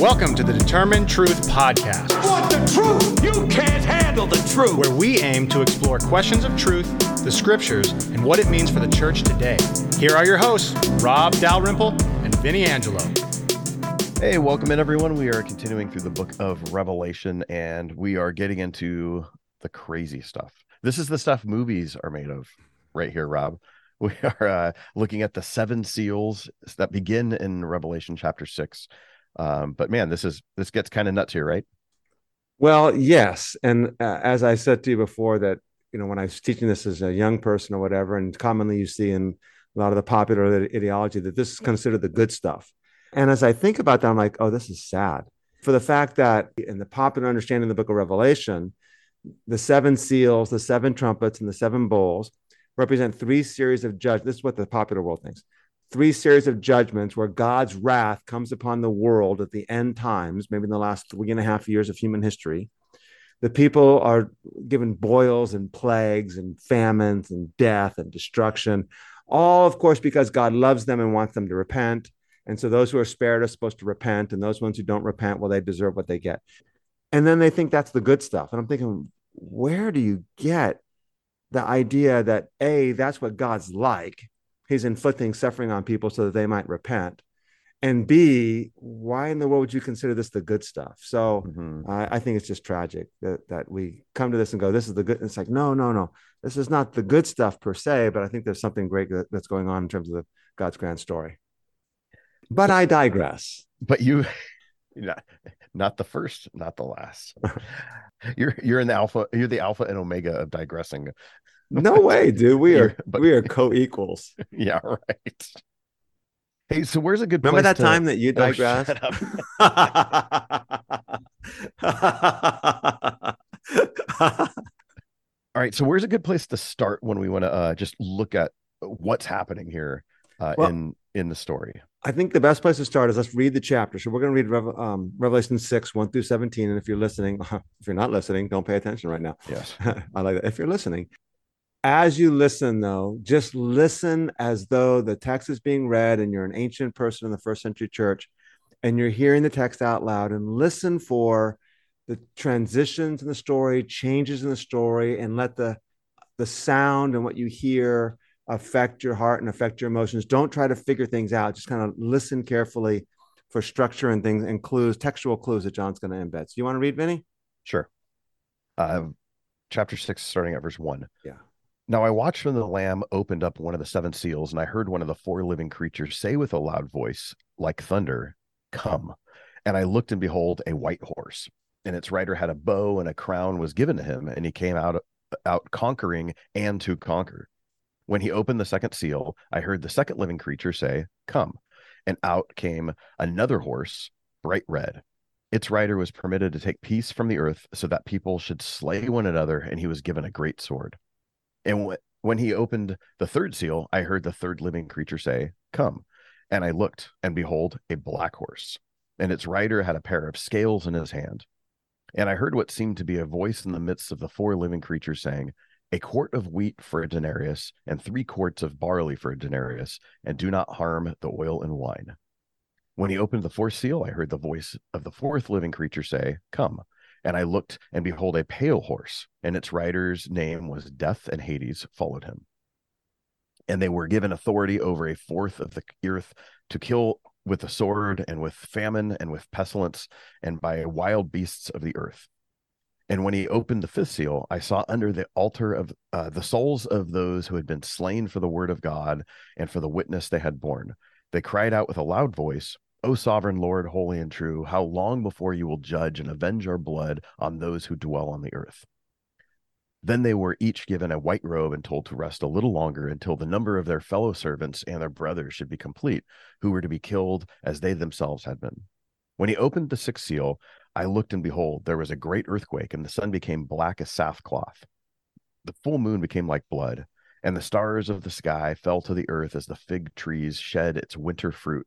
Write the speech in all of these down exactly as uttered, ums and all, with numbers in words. Welcome to the Determined Truth Podcast. Want the truth? You can't handle the truth. Where we aim to explore questions of truth, the scriptures, and what it means for the church today. Here are your hosts, Rob Dalrymple and Vinny Angelo. Hey, welcome in, everyone. We are continuing through the book of Revelation, and we are getting into the crazy stuff. This is the stuff movies are made of right here, Rob. We are uh, looking at the seven seals that begin in Revelation chapter six. Um, but man, this is this gets kind of nuts here, right? Well, yes. And uh, as I said to you before, that, you know, when I was teaching this as a young person or whatever, and commonly you see in a lot of the popular ideology that this is considered the good stuff. And as I think about that, I'm like, oh, this is sad. For the fact that in the popular understanding of the book of Revelation, the seven seals, the seven trumpets, and the seven bowls represent three series of judgments. This is what the popular world thinks. Three series of judgments where God's wrath comes upon the world at the end times, maybe in the last three and a half years of human history. The people are given boils and plagues and famines and death and destruction, all, of course, because God loves them and wants them to repent. And so those who are spared are supposed to repent, and those ones who don't repent, well, they deserve what they get. And then they think that's the good stuff. And I'm thinking, where do you get the idea that, A, that's what God's like? He's inflicting suffering on people so that they might repent. And B, why in the world would you consider this the good stuff? So mm-hmm. uh, I think it's just tragic that, that we come to this and go, this is the good. And it's like, no, no, no, this is not the good stuff per se, but I think there's something great that, that's going on in terms of the, God's grand story. But I digress. But you, not, not the first, not the last. You're you're in the alpha. You're the alpha and omega of digressing. No way, dude. We are but, we are co-equals. Yeah, right. Hey, so where's a good? Remember place that to... time that you digressed? Oh, all right. So where's a good place to start when we want to uh, just look at what's happening here uh, well, in in the story? I think the best place to start is let's read the chapter. So we're going to read Reve- um, Revelation six, one through seventeen. And if you're listening, if you're not listening, don't pay attention right now. Yes. I like that. If you're listening, as you listen, though, just listen as though the text is being read and you're an ancient person in the first century church and you're hearing the text out loud, and listen for the transitions in the story, changes in the story, and let the the sound and what you hear affect your heart and affect your emotions. Don't try to figure things out. Just kind of listen carefully for structure and things and clues, textual clues that John's going to embed. So you want to read, Vinny? Sure. Uh, chapter six, starting at verse one. Yeah. Now I watched when the Lamb opened up one of the seven seals, and I heard one of the four living creatures say with a loud voice, like thunder, "Come." And I looked, and behold, a white horse, and its rider had a bow, and a crown was given to him, and he came out, out conquering and to conquer. When he opened the second seal, I heard the second living creature say, "Come." And out came another horse, bright red. Its rider was permitted to take peace from the earth so that people should slay one another, and he was given a great sword. And w- when he opened the third seal, I heard the third living creature say, "Come." And I looked, and behold, a black horse. And its rider had a pair of scales in his hand. And I heard what seemed to be a voice in the midst of the four living creatures saying, "A quart of wheat for a denarius, and three quarts of barley for a denarius, and do not harm the oil and wine." When he opened the fourth seal, I heard the voice of the fourth living creature say, "Come." And I looked, and behold, a pale horse, and its rider's name was Death, and Hades followed him. And they were given authority over a fourth of the earth to kill with the sword, and with famine, and with pestilence, and by wild beasts of the earth. And when he opened the fifth seal, I saw under the altar of uh, the souls of those who had been slain for the word of God and for the witness they had borne. They cried out with a loud voice, "O sovereign Lord, holy and true, how long before you will judge and avenge our blood on those who dwell on the earth?" Then they were each given a white robe and told to rest a little longer until the number of their fellow servants and their brothers should be complete, who were to be killed as they themselves had been. When he opened the sixth seal, I looked, and behold, there was a great earthquake, and the sun became black as sackcloth. The full moon became like blood, and the stars of the sky fell to the earth as the fig trees shed its winter fruit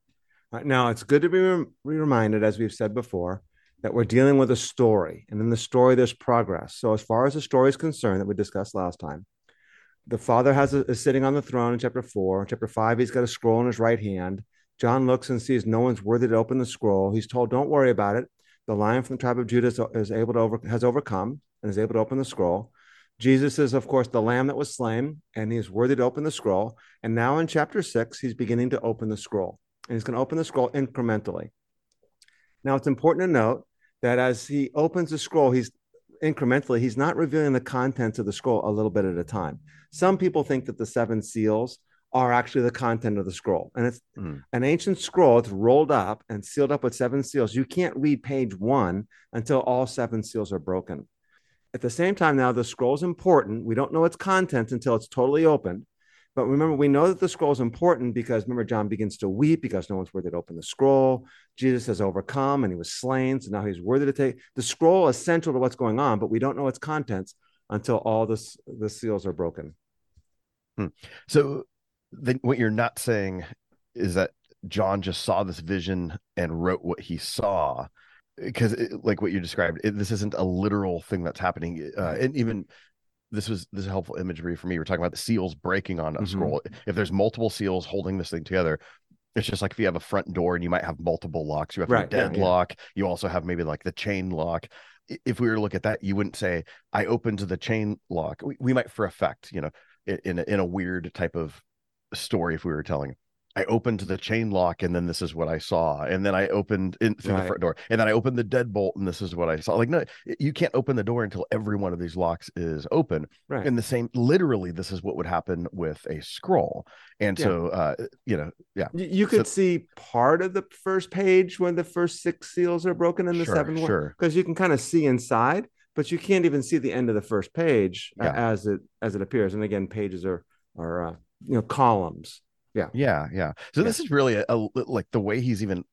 Right, now, it's good to be re- reminded, as we've said before, that we're dealing with a story, and in the story, there's progress. So as far as the story is concerned that we discussed last time, the Father has a, is sitting on the throne in chapter four. In chapter five, he's got a scroll in his right hand. John looks and sees no one's worthy to open the scroll. He's told, don't worry about it. The lion from the tribe of Judah is, is able to over, has overcome and is able to open the scroll. Jesus is, of course, the lamb that was slain, and he is worthy to open the scroll. And now in chapter six, he's beginning to open the scroll, and he's going to open the scroll incrementally. Now, it's important to note that as he opens the scroll, he's incrementally, he's not revealing the contents of the scroll a little bit at a time. Some people think that the seven seals are actually the content of the scroll. And it's mm. an ancient scroll. It's rolled up and sealed up with seven seals. You can't read page one until all seven seals are broken. At the same time now, the scroll is important. We don't know its contents until it's totally opened. But remember, we know that the scroll is important because, remember, John begins to weep because no one's worthy to open the scroll. Jesus has overcome and he was slain, so now he's worthy to take. The scroll is central to what's going on, but we don't know its contents until all this, the seals are broken. Hmm. So then what you're not saying is that John just saw this vision and wrote what he saw. Because like what you described, it, this isn't a literal thing that's happening. Uh, and even... This was this is helpful imagery for me. We're talking about the seals breaking on a mm-hmm. scroll. If there's multiple seals holding this thing together, it's just like if you have a front door and you might have multiple locks. You have right. a deadlock. Yeah, yeah. You also have maybe like the chain lock. If we were to look at that, you wouldn't say, I opened the chain lock. We, we might for effect, you know, in a, in a weird type of story, if we were telling, I opened the chain lock and then this is what I saw. And then I opened in through right. the front door and then I opened the deadbolt and this is what I saw. Like, no, you can't open the door until every one of these locks is open. Right. And the same, literally, this is what would happen with a scroll. And yeah. so, uh, you know, yeah. You could so, see part of the first page when the first six seals are broken and the sure, seven, sure. because you can kind of see inside, but you can't even see the end of the first page yeah. uh, as it, as it appears. And again, pages are, are, uh, you know, columns. Yeah. Yeah. Yeah. So yeah. this is really a, a, like the way he's even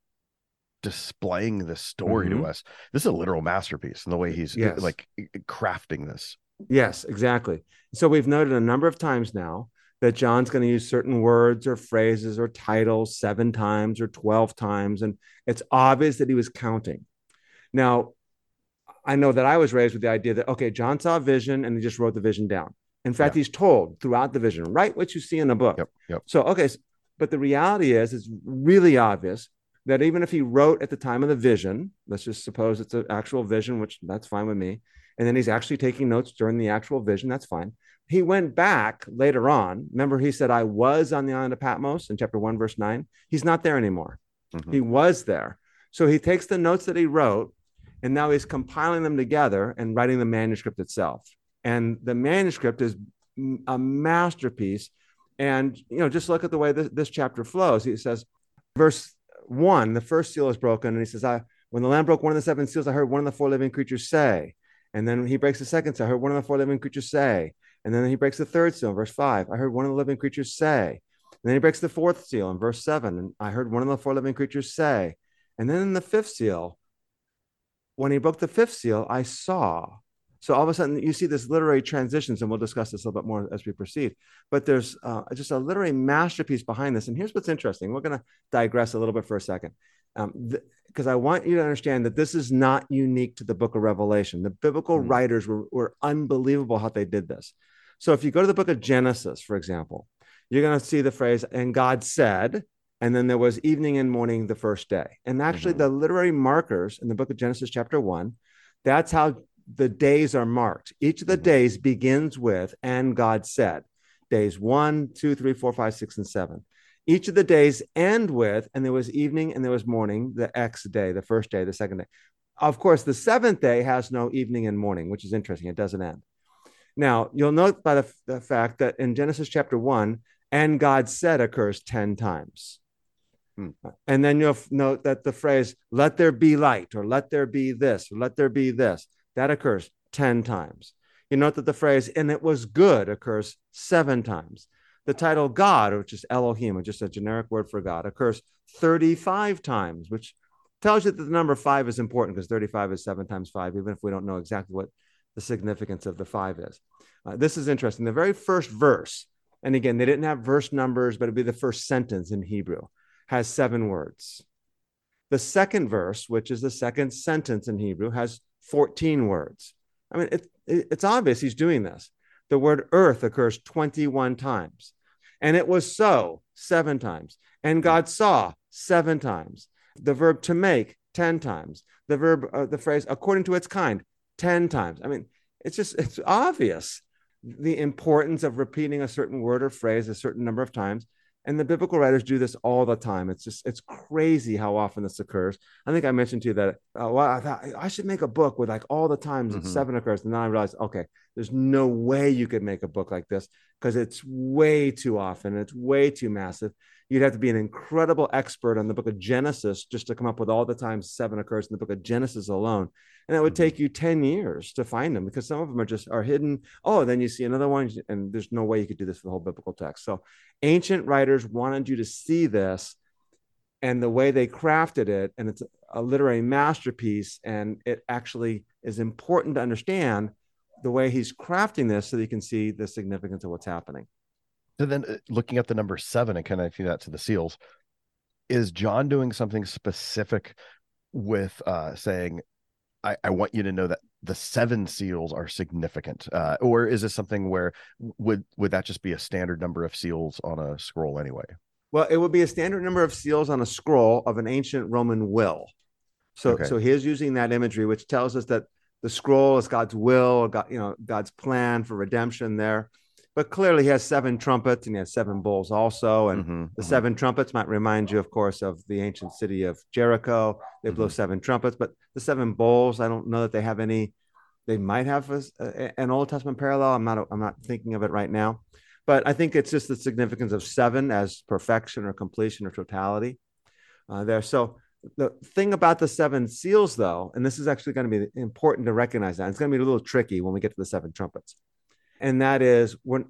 displaying this story mm-hmm. to us. This is a literal masterpiece in the way he's yes. like crafting this. Yes, exactly. So we've noted a number of times now that John's going to use certain words or phrases or titles seven times or twelve times. And it's obvious that he was counting. Now, I know that I was raised with the idea that, okay, John saw a vision and he just wrote the vision down. In fact, yeah. he's told throughout the vision, write what you see in the book. Yep, yep. So, okay. But the reality is, it's really obvious that even if he wrote at the time of the vision, let's just suppose it's an actual vision, which that's fine with me. And then he's actually taking notes during the actual vision. That's fine. He went back later on. Remember, he said, I was on the island of Patmos in chapter one, verse nine. He's not there anymore. Mm-hmm. He was there. So he takes the notes that he wrote and now he's compiling them together and writing the manuscript itself. And the manuscript is a masterpiece. And, you know, just look at the way this, this chapter flows. He says, verse one, the first seal is broken. And he says, I, when the Lamb broke one of the seven seals, I heard one of the four living creatures say. And then he breaks the second seal. I heard one of the four living creatures say. And then he breaks the third seal, verse five. I heard one of the living creatures say. And then he breaks the fourth seal in verse seven. And I heard one of the four living creatures say. And then in the fifth seal, when he broke the fifth seal, I saw. So all of a sudden you see this literary transitions, and we'll discuss this a little bit more as we proceed, but there's uh, just a literary masterpiece behind this. And here's what's interesting. We're going to digress a little bit for a second because um, th- I want you to understand that this is not unique to the book of Revelation. The biblical mm-hmm. writers were, were unbelievable how they did this. So if you go to the book of Genesis, for example, you're going to see the phrase, and God said, and then there was evening and morning the first day. And actually mm-hmm. the literary markers in the book of Genesis chapter one, that's how the days are marked. Each of the days begins with, and God said, days one, two, three, four, five, six, and seven. Each of the days end with, and there was evening and there was morning, the X day, the first day, the second day. Of course, the seventh day has no evening and morning, which is interesting. It doesn't end. Now, you'll note by the, f- the fact that in Genesis chapter one, and God said occurs ten times. And then you'll f- note that the phrase, let there be light, or let there be this, or let there be this. That occurs ten times. You note that the phrase, and it was good, occurs seven times. The title God, which is Elohim, or just a generic word for God, occurs thirty-five times, which tells you that the number five is important because thirty-five is seven times five, even if we don't know exactly what the significance of the five is. Uh, this is interesting. The very first verse, and again, they didn't have verse numbers, but it'd be the first sentence in Hebrew, has seven words. The second verse, which is the second sentence in Hebrew, has fourteen words. I mean, it, it, it's obvious he's doing this. The word earth occurs twenty-one times. And it was so, seven times. And God saw, seven times. The verb to make, ten times. The verb, uh, the phrase, according to its kind, ten times. I mean, it's just, it's obvious the importance of repeating a certain word or phrase a certain number of times. And the biblical writers do this all the time. It's just, it's crazy how often this occurs. I think I mentioned to you that uh, well, I thought I should make a book with like all the times mm-hmm. that seven occurs. And then I realized, okay, there's no way you could make a book like this because it's way too often. It's way too massive. You'd have to be an incredible expert on the book of Genesis just to come up with all the times seven occurs in the book of Genesis alone. And it would mm-hmm. take you ten years to find them because some of them are just are hidden. Oh, then you see another one and there's no way you could do this for the whole biblical text. So ancient writers wanted you to see this and the way they crafted it. And it's a literary masterpiece. And it actually is important to understand the way he's crafting this so that you can see the significance of what's happening. So then looking at the number seven and connecting that to the seals, is John doing something specific with uh, saying, I, I want you to know that the seven seals are significant? Uh, or is this something where would, would that just be a standard number of seals on a scroll anyway? Well, it would be a standard number of seals on a scroll of an ancient Roman will. So, okay. so he is using that imagery, which tells us that the scroll is God's will, God, you know, God's plan for redemption there. But clearly he has seven trumpets and he has seven bowls also. And mm-hmm, the mm-hmm. seven trumpets might remind you, of course, of the ancient city of Jericho. They blow mm-hmm. seven trumpets, but the seven bowls, I don't know that they have any, they might have a, a, an Old Testament parallel. I'm not, I'm not thinking of it right now, but I think it's just the significance of seven as perfection or completion or totality uh, there. So the thing about the seven seals though, and this is actually going to be important to recognize that, it's going to be a little tricky when we get to the seven trumpets. And that is when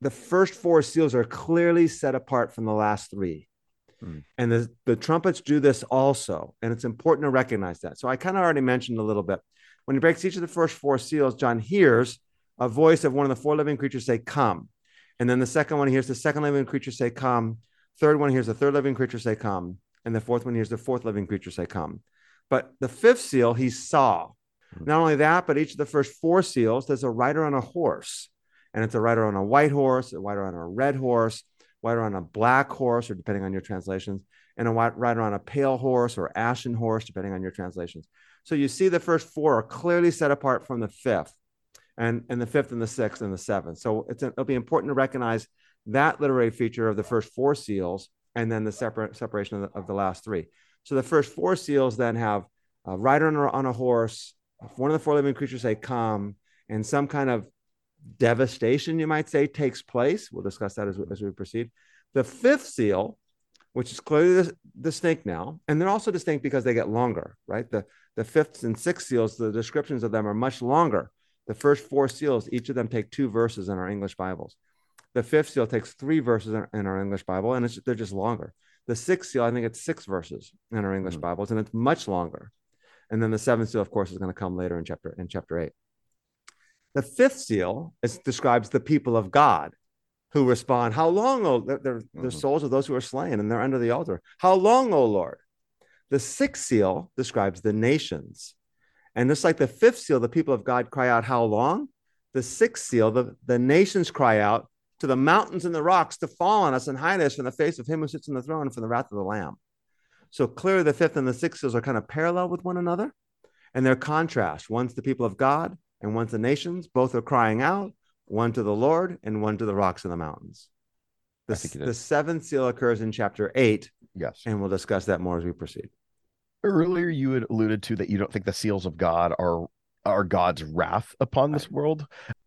the first four seals are clearly set apart from the last three. Mm. And the, the trumpets do this also. And it's important to recognize that. So I kind of already mentioned a little bit. When he breaks each of the first four seals, John hears a voice of one of the four living creatures say, come. And then the second one hears the second living creature say, come. Third one hears the third living creature say, come. And the fourth one hears the fourth living creature say, come. But the fifth seal he saw. Not only that, but each of the first four seals, there's a rider on a horse, and it's a rider on a white horse, a rider on a red horse, rider on a black horse, or depending on your translations, and a rider on a pale horse or ashen horse, depending on your translations. So you see the first four are clearly set apart from the fifth, and, and the fifth and the sixth and the seventh. So it's, it'll be important to recognize that literary feature of the first four seals and then the separ- separation of the, of the last three. So the first four seals then have a rider on a, on a horse, one of the four living creatures say, come, and some kind of devastation, you might say, takes place. We'll discuss that as, as we proceed. The fifth seal, which is clearly the, the snake now, and they're also distinct because they get longer, right? The, the fifth and sixth seals, the descriptions of them are much longer. The first four seals, each of them take two verses in our English Bibles. The fifth seal takes three verses in, in our English Bible, and it's, they're just longer. The sixth seal, I think it's six verses in our English mm-hmm. Bibles, and it's much longer. And then the seventh seal, of course, is going to come later in chapter in chapter eight. The fifth seal is, describes the people of God who respond, how long, O Lord, their, their mm-hmm. souls are those who are slain and they're under the altar. How long, O Lord? The sixth seal describes the nations. And just like the fifth seal, the people of God cry out, how long? The sixth seal, the, the nations cry out to the mountains and the rocks to fall on us and hide us from the face of him who sits on the throne and from the wrath of the Lamb. So clearly the fifth and the sixth seals are kind of parallel with one another and their contrast. One's the people of God and one's the nations. Both are crying out, one to the Lord and one to the rocks and the mountains. The, the seventh seal occurs in chapter eight. Yes. And we'll discuss that more as we proceed. Earlier, you had alluded to that you don't think the seals of God are, are God's wrath upon this world.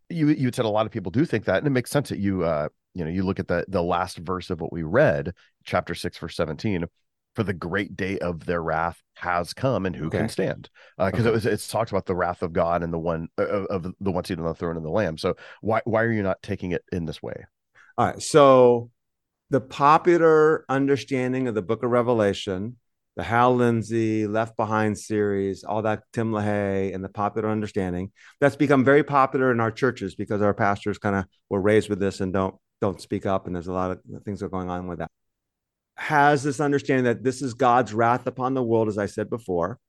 You, you said a lot of people do think that, and it makes sense that you, uh, you know, you look at the, the last verse of what we read, chapter six, verse seventeen, for the great day of their wrath has come, and who okay. can stand? Because uh, okay. it it's talked about the wrath of God and the one uh, of the one seated on the throne and the Lamb. So why why are you not taking it in this way? All right. So the popular understanding of the book of Revelation the Hal Lindsey, Left Behind series, all that, Tim LaHaye and the popular understanding. That's become very popular in our churches because our pastors kind of were raised with this and don't don't speak up. And there's a lot of things that are going on with that. Has this understanding that this is God's wrath upon the world, as I said before,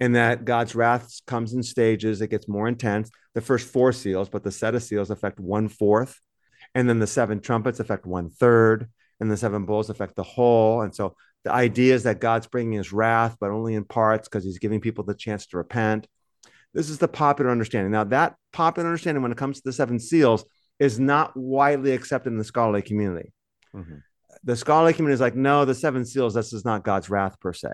and that God's wrath comes in stages. It gets more intense. The first four seals, but the set of seals affect one fourth. And then the seven trumpets affect one third. And the seven bowls affect the whole. And so the idea is that God's bringing his wrath, but only in parts because he's giving people the chance to repent. This is the popular understanding. Now, that popular understanding when it comes to the seven seals is not widely accepted in the scholarly community. Mm-hmm. The scholarly community is like, no, the seven seals, this is not God's wrath per se.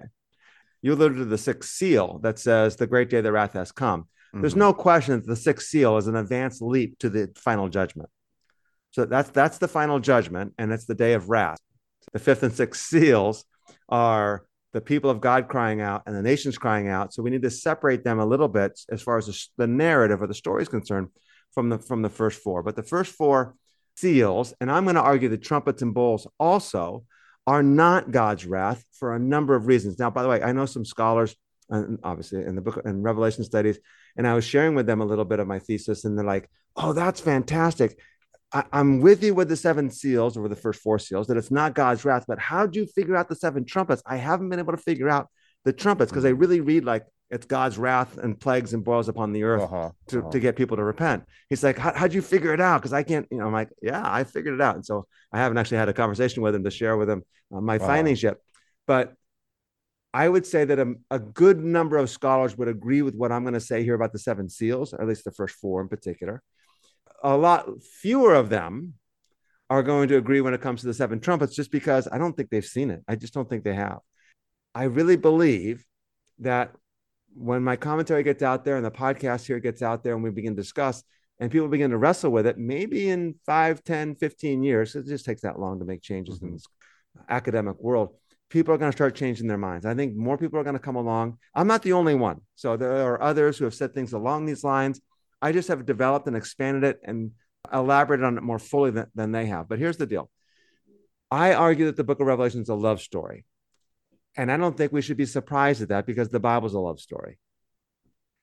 You alluded to the sixth seal that says the great day the wrath has come. Mm-hmm. There's no question that the sixth seal is an advanced leap to the final judgment. So that's that's the final judgment, and it's the day of wrath. The fifth and sixth seals are the people of God crying out and the nations crying out. So we need to separate them a little bit as far as the narrative or the story is concerned from the from the first four. But the first four seals, and I'm going to argue the trumpets and bowls also, are not God's wrath for a number of reasons. Now, by the way, I know some scholars, obviously in the book in Revelation studies, and I was sharing with them a little bit of my thesis, and they're like, "Oh, that's fantastic. I'm with you with the seven seals or the first four seals, that it's not God's wrath, but how do you figure out the seven trumpets? I haven't been able to figure out the trumpets because they really read like it's God's wrath and plagues and boils upon the earth uh-huh, to, uh-huh. to get people to repent." He's like, how, how'd you figure it out? Because I can't, you know, I'm like, yeah, I figured it out. And so I haven't actually had a conversation with him to share with him uh, my wow. findings yet. But I would say that a, a good number of scholars would agree with what I'm going to say here about the seven seals, or at least the first four in particular. A lot fewer of them are going to agree when it comes to the seven trumpets, just because I don't think they've seen it. I just don't think they have. I really believe that when my commentary gets out there and the podcast here gets out there and we begin to discuss and people begin to wrestle with it, maybe in five, ten, fifteen years, it just takes that long to make changes mm-hmm. in this academic world, people are going to start changing their minds. I think more people are going to come along. I'm not the only one. So there are others who have said things along these lines. I just have developed and expanded it and elaborated on it more fully than, than they have. But here's the deal. I argue that the book of Revelation is a love story. And I don't think we should be surprised at that because the Bible's a love story.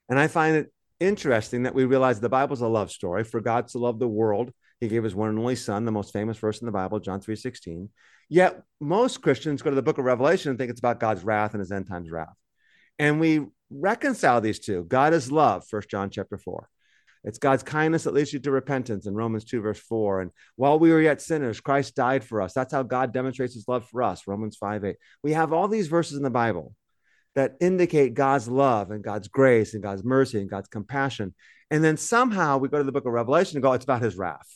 And I find it interesting that we realize the Bible's a love story. For God so loved the world, he gave his one and only son, the most famous verse in the Bible, John three sixteen. Yet most Christians go to the book of Revelation and think it's about God's wrath and his end times wrath. And we reconcile these two. God is love, First John chapter four. It's God's kindness that leads you to repentance in Romans two, verse four. And while we were yet sinners, Christ died for us. That's how God demonstrates his love for us, Romans five, eight. We have all these verses in the Bible that indicate God's love and God's grace and God's mercy and God's compassion. And then somehow we go to the book of Revelation and go, it's about his wrath.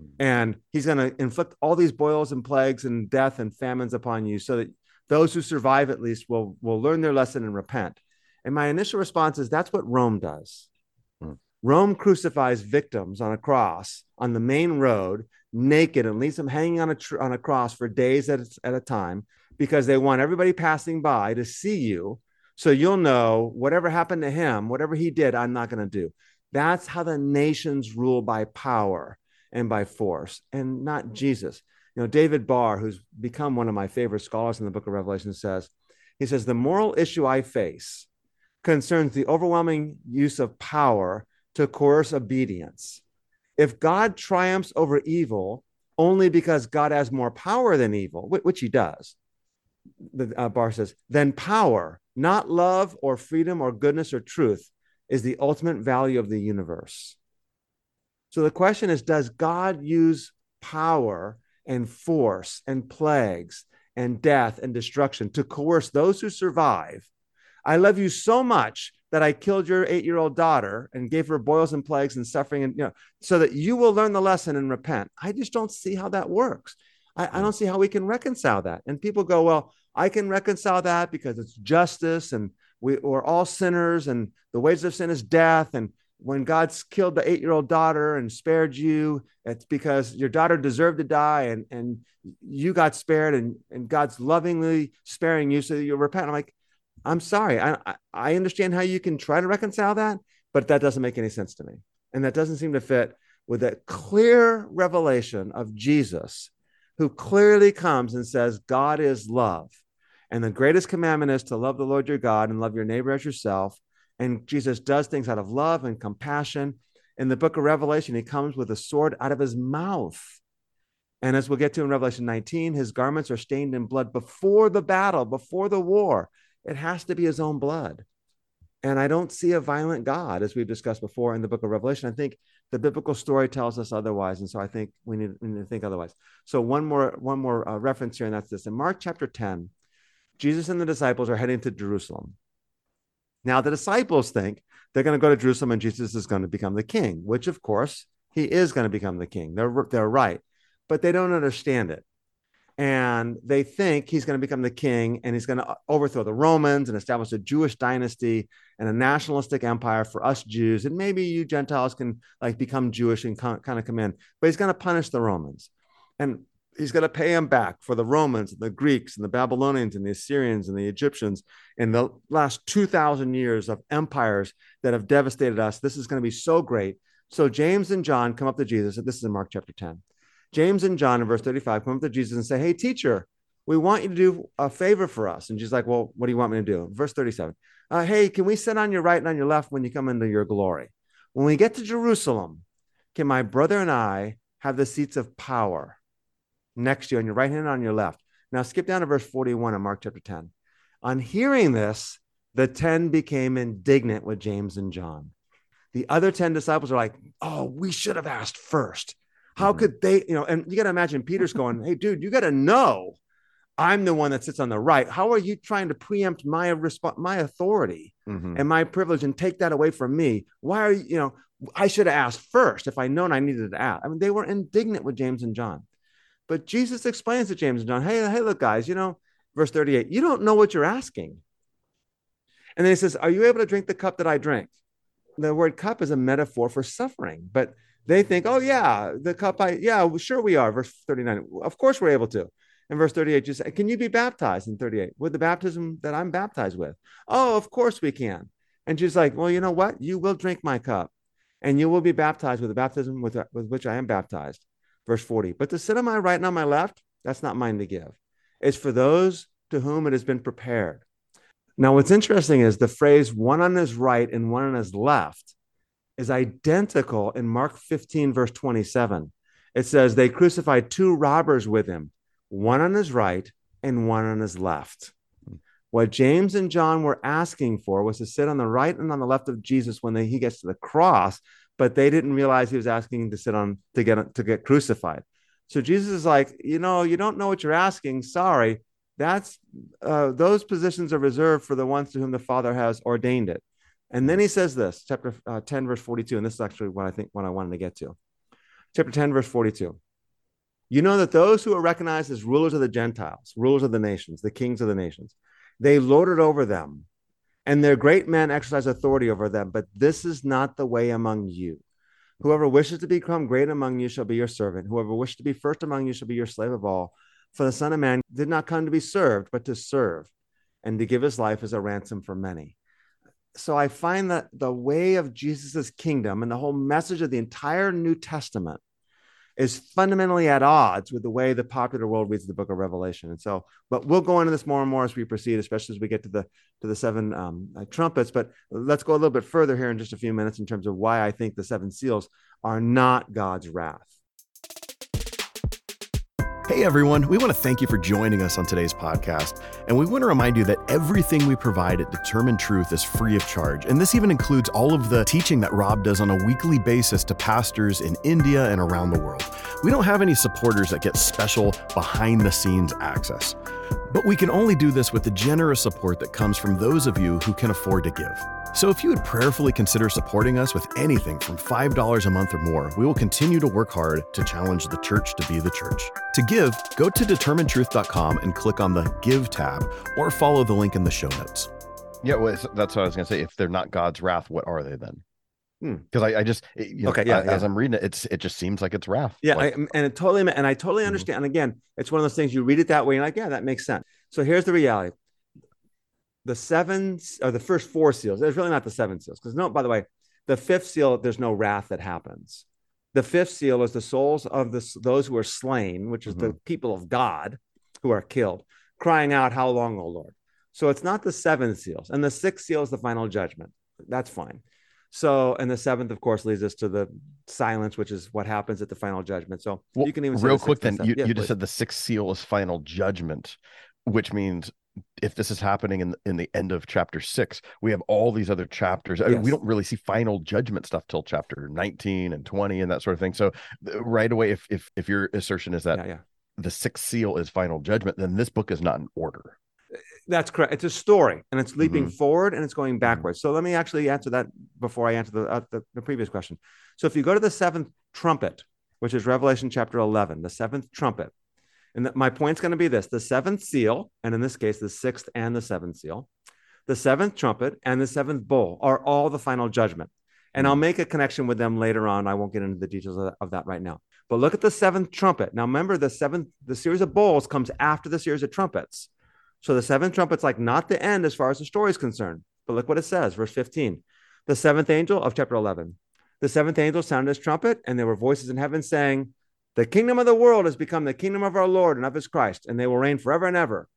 Mm-hmm. And he's going to inflict all these boils and plagues and death and famines upon you so that those who survive at least will, will learn their lesson and repent. And my initial response is that's what Rome does. Rome crucifies victims on a cross on the main road, naked, and leaves them hanging on a tr- on a cross for days at a, at a time because they want everybody passing by to see you, so you'll know whatever happened to him, whatever he did, I'm not going to do. That's how the nations rule, by power and by force, and not Jesus. You know, David Barr, who's become one of my favorite scholars in the book of Revelation, says, he says, the moral issue I face concerns the overwhelming use of power to coerce obedience. If God triumphs over evil only because God has more power than evil, which he does, the uh, Barr says, then power, not love or freedom or goodness or truth, is the ultimate value of the universe. So the question is, does God use power and force and plagues and death and destruction to coerce those who survive? I love you so much that I killed your eight-year-old daughter and gave her boils and plagues and suffering, and you know, so that you will learn the lesson and repent. I just don't see how that works. I, I don't see how we can reconcile that. And people go, well, I can reconcile that because it's justice and we, we're all sinners and the wages of sin is death. And when God's killed the eight-year-old daughter and spared you, it's because your daughter deserved to die and, and you got spared and, and God's lovingly sparing you so that you'll repent. I'm like, I'm sorry. I I understand how you can try to reconcile that, but that doesn't make any sense to me. And that doesn't seem to fit with that clear revelation of Jesus, who clearly comes and says, God is love. And the greatest commandment is to love the Lord your God and love your neighbor as yourself. And Jesus does things out of love and compassion. In the book of Revelation, he comes with a sword out of his mouth. And as we'll get to in Revelation nineteen, his garments are stained in blood before the battle, before the war. It has to be his own blood. And I don't see a violent God, as we've discussed before in the book of Revelation. I think the biblical story tells us otherwise. And so I think we need, we need to think otherwise. So one more, one more uh, reference here, and that's this. In Mark chapter ten, Jesus and the disciples are heading to Jerusalem. Now, the disciples think they're going to go to Jerusalem and Jesus is going to become the king, which, of course, he is going to become the king. They're, they're right, but they don't understand it. And they think he's going to become the king and he's going to overthrow the Romans and establish a Jewish dynasty and a nationalistic empire for us Jews. And maybe you Gentiles can like become Jewish and kind of come in, but he's going to punish the Romans. And he's going to pay them back for the Romans and the Greeks and the Babylonians and the Assyrians and the Egyptians and the last two thousand years of empires that have devastated us. This is going to be so great. So James and John come up to Jesus. This is in Mark chapter ten. James and John in verse thirty-five come up to Jesus and say, hey, teacher, we want you to do a favor for us. And Jesus is like, well, what do you want me to do? Verse thirty-seven. Uh, hey, can we sit on your right and on your left when you come into your glory? When we get to Jerusalem, can my brother and I have the seats of power next to you on your right hand and on your left? Now skip down to verse forty-one in Mark chapter ten. On hearing this, the ten became indignant with James and John. The other ten disciples are like, oh, we should have asked first. How mm-hmm. could they, you know, and you got to imagine Peter's going, hey, dude, you got to know I'm the one that sits on the right. How are you trying to preempt my resp- my authority mm-hmm. and my privilege and take that away from me? Why are you, you know, I should have asked first if I known I needed to ask. I mean, they were indignant with James and John. But Jesus explains to James and John, hey, hey, look, guys, you know, verse thirty-eight, you don't know what you're asking. And then he says, are you able to drink the cup that I drink? The word cup is a metaphor for suffering, but they think, oh, yeah, the cup, I, yeah, sure we are. Verse thirty-nine, of course we're able to. And verse thirty-eight, just can you be baptized in thirty-eight with the baptism that I'm baptized with? Oh, of course we can. And she's like, well, you know what? You will drink my cup and you will be baptized with the baptism with, with which I am baptized. Verse forty, but to sit on my right and on my left, that's not mine to give. It's for those to whom it has been prepared. Now, what's interesting is the phrase one on his right and one on his left is identical in Mark fifteen, verse twenty-seven. It says they crucified two robbers with him, one on his right and one on his left. What James and John were asking for was to sit on the right and on the left of Jesus when they, he gets to the cross, but they didn't realize he was asking to sit on, to get, to get crucified. So Jesus is like, you know, you don't know what you're asking. Sorry. That's, uh, those positions are reserved for the ones to whom the Father has ordained it. And then he says this, chapter uh, ten, verse forty-two. And this is actually what I think, what I wanted to get to. Chapter ten, verse forty-two. You know that those who are recognized as rulers of the Gentiles, rulers of the nations, the kings of the nations, they lorded over them. And their great men exercise authority over them, but this is not the way among you. Whoever wishes to become great among you shall be your servant. Whoever wishes to be first among you shall be your slave of all. For the Son of Man did not come to be served, but to serve and to give his life as a ransom for many. So I find that the way of Jesus's kingdom and the whole message of the entire New Testament is fundamentally at odds with the way the popular world reads the book of Revelation. And so, but we'll go into this more and more as we proceed, especially as we get to the to the seven um, uh, trumpets. But let's go a little bit further here in just a few minutes in terms of why I think the seven seals are not God's wrath. Hey, everyone, we want to thank you for joining us on today's podcast. And we want to remind you that everything we provide at Determined Truth is free of charge. And this even includes all of the teaching that Rob does on a weekly basis to pastors in India and around the world. We don't have any supporters that get special behind-the-scenes access. But we can only do this with the generous support that comes from those of you who can afford to give. So if you would prayerfully consider supporting us with anything from five dollars a month or more, we will continue to work hard to challenge the church to be the church. To give, go to Determined Truth dot com and click on the Give tab or follow the link in the show notes. Yeah, well, that's what I was going to say. If they're not God's wrath, what are they then? Because I, I just, it, you okay, know, yeah, I, yeah. as I'm reading it, it's, it just seems like it's wrath. Yeah, like, I, and it totally, and I totally understand. Mm-hmm. And again, it's one of those things you read it that way, and you're like, yeah, that makes sense. So here's the reality: the seven, or the first four seals. There's really not the seven seals, because no. By the way, the fifth seal, there's no wrath that happens. The fifth seal is the souls of the, those who are slain, which is mm-hmm. the people of God who are killed, crying out, how long, O Lord? So it's not the seven seals. And the sixth seal is the final judgment. That's fine. So, and the seventh, of course, leads us to the silence, which is what happens at the final judgment. So well, you can even say real the quick then, you, yeah, you just said the sixth seal is final judgment, which means if this is happening in, in the end of chapter six, we have all these other chapters. I mean, yes. We don't really see final judgment stuff till chapter nineteen and twenty and that sort of thing. So right away, if if if your assertion is that yeah, yeah. the sixth seal is final judgment, then this book is not in order. That's correct. It's a story, and it's leaping mm-hmm. forward and it's going backwards. So let me actually answer that before I answer the, uh, the the previous question. So if you go to the seventh trumpet, which is Revelation chapter eleven, the seventh trumpet, and th- my point's going to be this: the seventh seal, and in this case, the sixth and the seventh seal, the seventh trumpet and the seventh bowl are all the final judgment. And mm-hmm. I'll make a connection with them later on. I won't get into the details of that, of that right now. But look at the seventh trumpet. Now remember, the seventh, the series of bowls comes after the series of trumpets. So the seventh trumpet's like not the end as far as the story is concerned. But look what it says, verse fifteen. The seventh angel of chapter eleven. The seventh angel sounded his trumpet, and there were voices in heaven saying, the kingdom of the world has become the kingdom of our Lord and of his Christ, and they will reign forever and ever.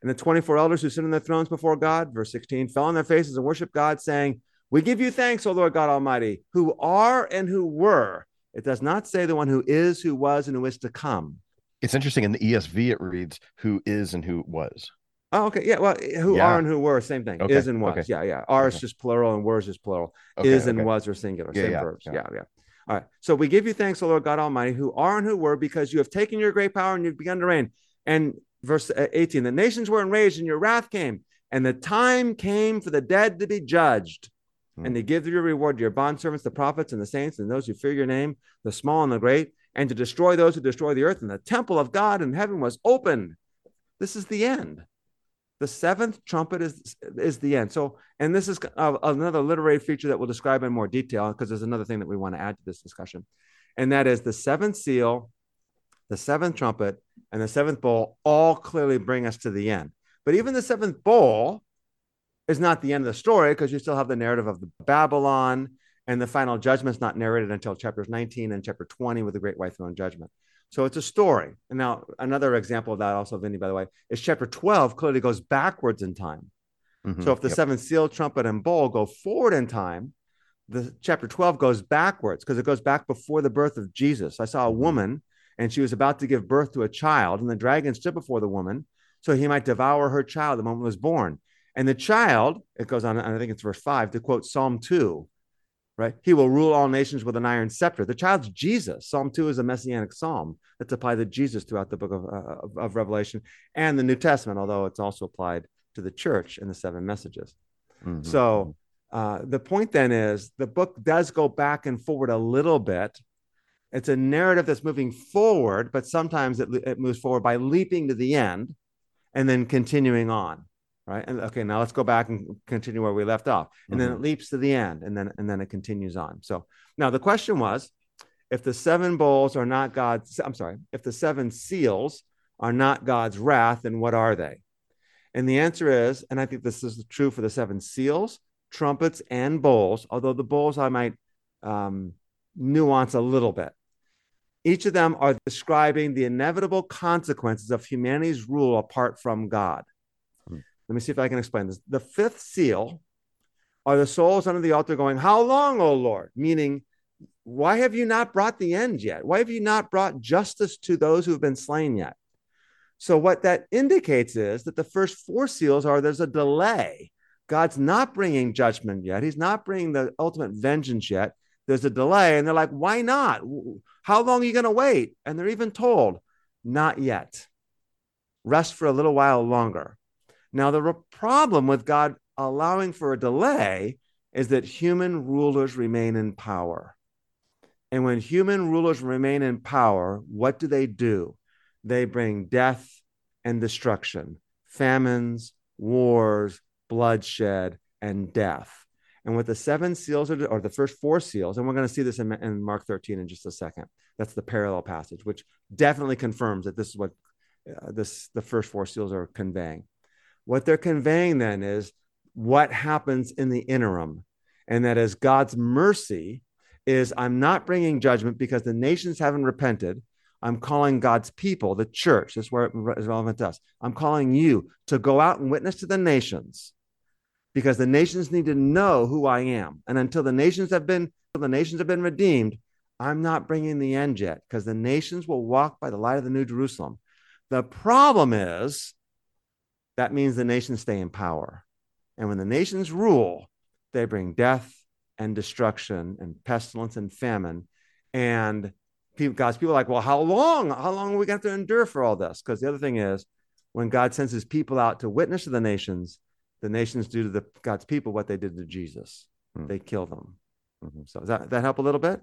And the twenty-four elders who sit on their thrones before God, verse sixteen, fell on their faces and worshiped God, saying, we give you thanks, O Lord God Almighty, who are and who were. It does not say the one who is, who was, and who is to come. It's interesting, in the E S V it reads who is and who was. Oh, okay. Yeah, well, who yeah. are and who were, same thing. Okay. Is and was. Okay. Yeah, yeah. Are okay. is just plural and were is just plural. Okay, is okay. and was are singular. Yeah, same yeah, verbs. Yeah. yeah, yeah. All right. So we give you thanks, O Lord God Almighty, who are and who were, because you have taken your great power and you've begun to reign. And verse eighteen, the nations were enraged and your wrath came, and the time came for the dead to be judged. Hmm. And to give your reward to your bondservants, the prophets and the saints, and those who fear your name, the small and the great, and to destroy those who destroy the earth. And the temple of God in heaven was open. This is the end. The seventh trumpet is, is the end. So, and this is uh, another literary feature that we'll describe in more detail, because there's another thing that we want to add to this discussion. And that is the seventh seal, the seventh trumpet, and the seventh bowl all clearly bring us to the end. But even the seventh bowl is not the end of the story, because you still have the narrative of the Babylon. And the final judgment's not narrated until chapters nineteen and chapter twenty with the great white throne judgment. So it's a story. And now another example of that also, Vinny, by the way, is chapter twelve clearly goes backwards in time. Mm-hmm. So if the yep. seventh seal, trumpet, and bowl go forward in time, the chapter twelve goes backwards, because it goes back before the birth of Jesus. I saw a woman, and she was about to give birth to a child, and the dragon stood before the woman so he might devour her child the moment it was born. And the child, it goes on, and I think it's verse five, to quote Psalm two, right? He will rule all nations with an iron scepter. The child's Jesus. Psalm two is a messianic psalm that's applied to Jesus throughout the book of, uh, of, of Revelation and the New Testament, although it's also applied to the church in the seven messages. Mm-hmm. So uh, the point then is the book does go back and forward a little bit. It's a narrative that's moving forward, but sometimes it, it moves forward by leaping to the end and then continuing on. Right. And okay, now let's go back and continue where we left off. And mm-hmm. then it leaps to the end, and then and then it continues on. So now the question was, if the seven bowls are not God's, I'm sorry, if the seven seals are not God's wrath, then what are they? And the answer is, and I think this is true for the seven seals, trumpets, and bowls, although the bowls I might um, nuance a little bit. Each of them are describing the inevitable consequences of humanity's rule apart from God. Let me see if I can explain this. The fifth seal are the souls under the altar going, how long, O Lord? Meaning, why have you not brought the end yet? Why have you not brought justice to those who have been slain yet? So what that indicates is that the first four seals are there's a delay. God's not bringing judgment yet. He's not bringing the ultimate vengeance yet. There's a delay. And they're like, why not? How long are you going to wait? And they're even told, not yet. Rest for a little while longer. Now, the problem with God allowing for a delay is that human rulers remain in power. And when human rulers remain in power, what do they do? They bring death and destruction, famines, wars, bloodshed, and death. And with the seven seals, or the first four seals, and we're going to see this in, in Mark thirteen in just a second. That's the parallel passage, which definitely confirms that this is what uh, this the first four seals are conveying. What they're conveying then is what happens in the interim. And that is God's mercy is I'm not bringing judgment because the nations haven't repented. I'm calling God's people, the church, this is where it is relevant to us. I'm calling you to go out and witness to the nations, because the nations need to know who I am. And until the nations have been, the nations have been redeemed, I'm not bringing the end yet, because the nations will walk by the light of the New Jerusalem. The problem is that means the nations stay in power. And when the nations rule, they bring death and destruction and pestilence and famine. And people, God's people are like, well, how long? How long are we going to have to endure for all this? Because the other thing is, when God sends his people out to witness to the nations, the nations do to the, God's people what they did to Jesus. Mm. They kill them. Mm-hmm. So does that, that help a little bit?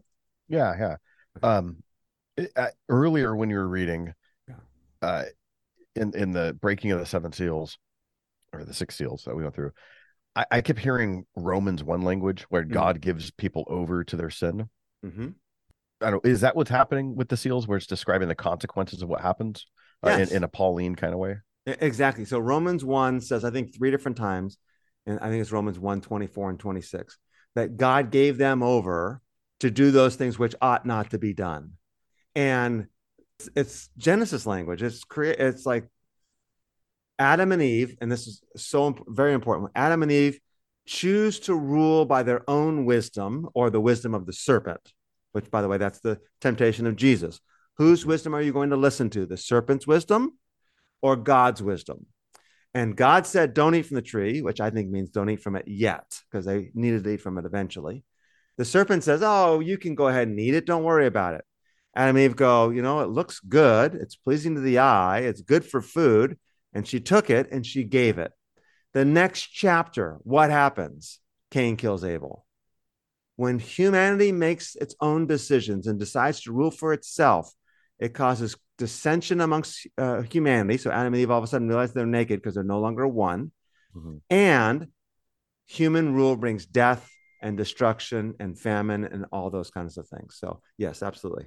Yeah, yeah. Okay. Um, it, uh, earlier when you were reading, uh, in, in the breaking of the seven seals, or the six seals that we went through, I, I kept hearing Romans one language where mm-hmm. God gives people over to their sin. Mm-hmm. I don't, is that what's happening with the seals, where it's describing the consequences of what happens yes. uh, in, in a Pauline kind of way? Exactly. So Romans one says, I think three different times, and I think it's Romans one, twenty-four and twenty-six, that God gave them over to do those things which ought not to be done. And it's, it's Genesis language. It's crea- It's like Adam and Eve, and this is so imp- very important. Adam and Eve choose to rule by their own wisdom, or the wisdom of the serpent, which, by the way, that's the temptation of Jesus. Whose wisdom are you going to listen to? The serpent's wisdom or God's wisdom? And God said, don't eat from the tree, which I think means don't eat from it yet, because they needed to eat from it eventually. The serpent says, oh, you can go ahead and eat it. Don't worry about it. Adam and Eve go, you know, it looks good. It's pleasing to the eye. It's good for food. And she took it and she gave it. The next chapter, what happens? Cain kills Abel. When humanity makes its own decisions and decides to rule for itself, it causes dissension amongst uh, humanity. So Adam and Eve all of a sudden realize they're naked because they're no longer one. Mm-hmm. And human rule brings death and destruction and famine and all those kinds of things. So yes, absolutely.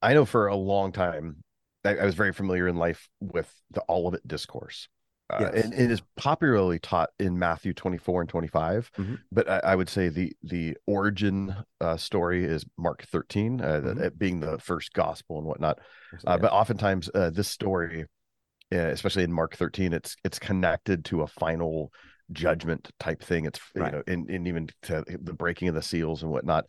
I know for a long time, I, I was very familiar in life with the Olivet Discourse. Uh, yes. And it is popularly taught in Matthew twenty-four and twenty-five, mm-hmm. but I, I would say the the origin uh, story is Mark thirteen, uh, mm-hmm. the, being the first gospel and whatnot. Uh, but oftentimes uh, this story, uh, especially in Mark thirteen, it's it's connected to a final judgment type thing. It's right. you know, and, and even to the breaking of the seals and whatnot.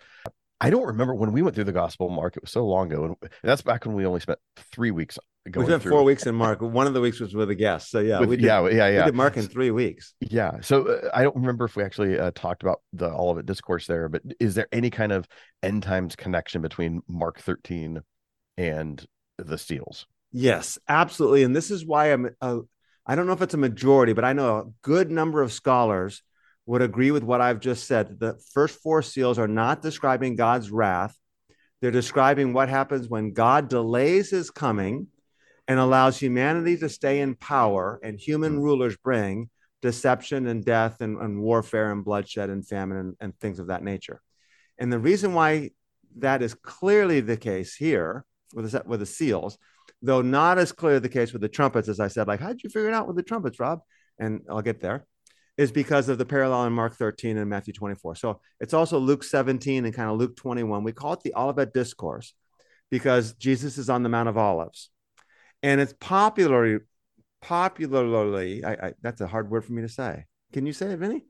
I don't remember when we went through the Gospel of Mark. It was so long ago, and that's back when we only spent three weeks. Going we spent through. four weeks in Mark. One of the weeks was with a guest. So yeah, with, we did, yeah, yeah, yeah. We did Mark in three weeks. Yeah. So uh, I don't remember if we actually uh, talked about the Olivet Discourse there, but is there any kind of end times connection between Mark thirteen and the seals? Yes, absolutely. And this is why I'm. Uh, I don't know if it's a majority, but I know a good number of scholars would agree with what I've just said. The first four seals are not describing God's wrath. They're describing what happens when God delays his coming and allows humanity to stay in power, and human rulers bring deception and death and, and warfare and bloodshed and famine and, and things of that nature. And the reason why that is clearly the case here with the, with the seals, though not as clear the case with the trumpets, as I said, like, how'd you figure it out with the trumpets, Rob? And I'll get there. Is because of the parallel in Mark thirteen and Matthew twenty-four. So it's also Luke seventeen and kind of Luke twenty-one. We call it the Olivet Discourse because Jesus is on the Mount of Olives. And it's popularly, popularly, I, I, that's a hard word for me to say. Can you say it, Vinny?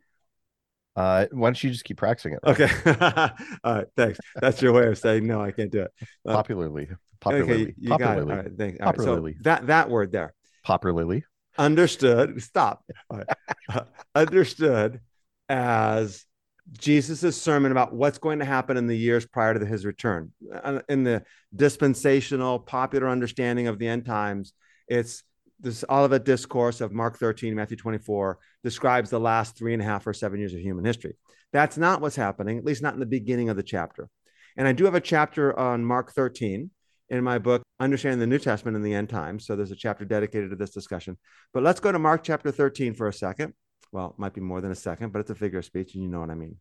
Uh, why don't you just keep practicing it? Right? Okay. All right. Thanks. That's your way of saying, no, I can't do it. Uh, popularly. Popularly. Okay, you popularly. Got it. All right. Thanks. All right. Popularly. So that, that word there. Popularly. Understood. Stop. Right. uh, understood as Jesus's sermon about what's going to happen in the years prior to the, his return. Uh, in the dispensational popular understanding of the end times, it's this Olivet Discourse of Mark thirteen, Matthew twenty-four describes the last three and a half or seven years of human history. That's not what's happening, at least not in the beginning of the chapter. And I do have a chapter on Mark thirteen in my book, Understanding the New Testament in the End Times. So there's a chapter dedicated to this discussion. But let's go to Mark chapter thirteen for a second. Well, it might be more than a second, but it's a figure of speech, and you know what I mean.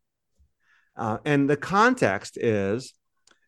Uh, and the context is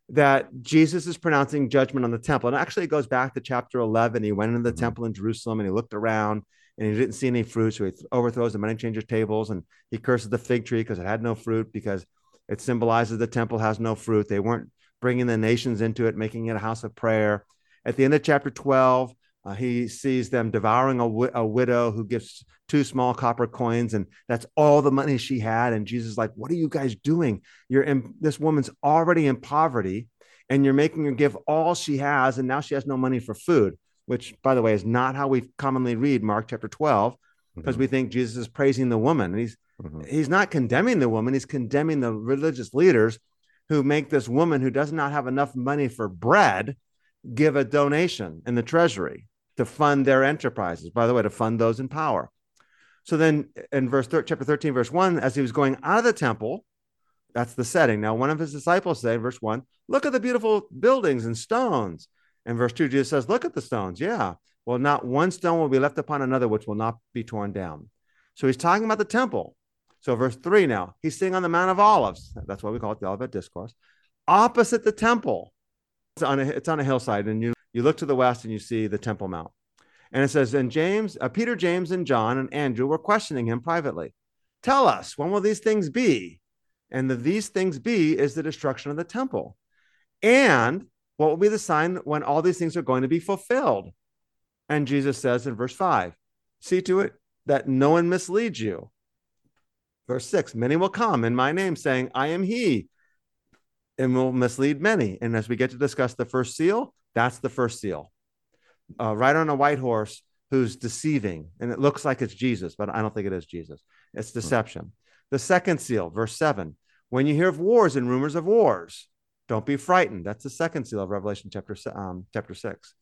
that Jesus is pronouncing judgment on the temple. And actually, it goes back to chapter eleven. He went into the mm-hmm. temple in Jerusalem, and he looked around, and he didn't see any fruit. So he overthrows the money changers' tables, and he curses the fig tree because it had no fruit, because it symbolizes the temple has no fruit. They weren't bringing the nations into it, making it a house of prayer. At the end of chapter twelve, uh, he sees them devouring a, wi- a widow who gives two small copper coins, and that's all the money she had. And Jesus is like, what are you guys doing? You're in, this woman's already in poverty, and you're making her give all she has, and now she has no money for food, which, by the way, is not how we commonly read Mark chapter twelve, because mm-hmm. we think Jesus is praising the woman. And he's mm-hmm. he's not condemning the woman. He's condemning the religious leaders who make this woman who does not have enough money for bread give a donation in the treasury to fund their enterprises, by the way, to fund those in power. So then in verse thir- chapter thirteen, verse one, as he was going out of the temple, that's the setting. Now, one of his disciples said, verse one, look at the beautiful buildings and stones. And verse two, Jesus says, look at the stones. Yeah. Well, not one stone will be left upon another, which will not be torn down. So he's talking about the temple. So verse three now, he's sitting on the Mount of Olives. That's why we call it the Olivet Discourse. Opposite the temple. It's on a, it's on a hillside. And you, you look to the west and you see the Temple Mount. And it says, and James, uh, Peter, James, and John, and Andrew were questioning him privately. Tell us, when will these things be? And the these things be is the destruction of the temple. And what will be the sign when all these things are going to be fulfilled? And Jesus says in verse five, see to it that no one misleads you. Verse six, many will come in my name saying, I am he, and will mislead many. And as we get to discuss the first seal, that's the first seal. Uh, right on a white horse who's deceiving. And it looks like it's Jesus, but I don't think it is Jesus. It's deception. Hmm. The second seal, verse seven, when you hear of wars and rumors of wars, don't be frightened. That's the second seal of Revelation chapter um, chapter six.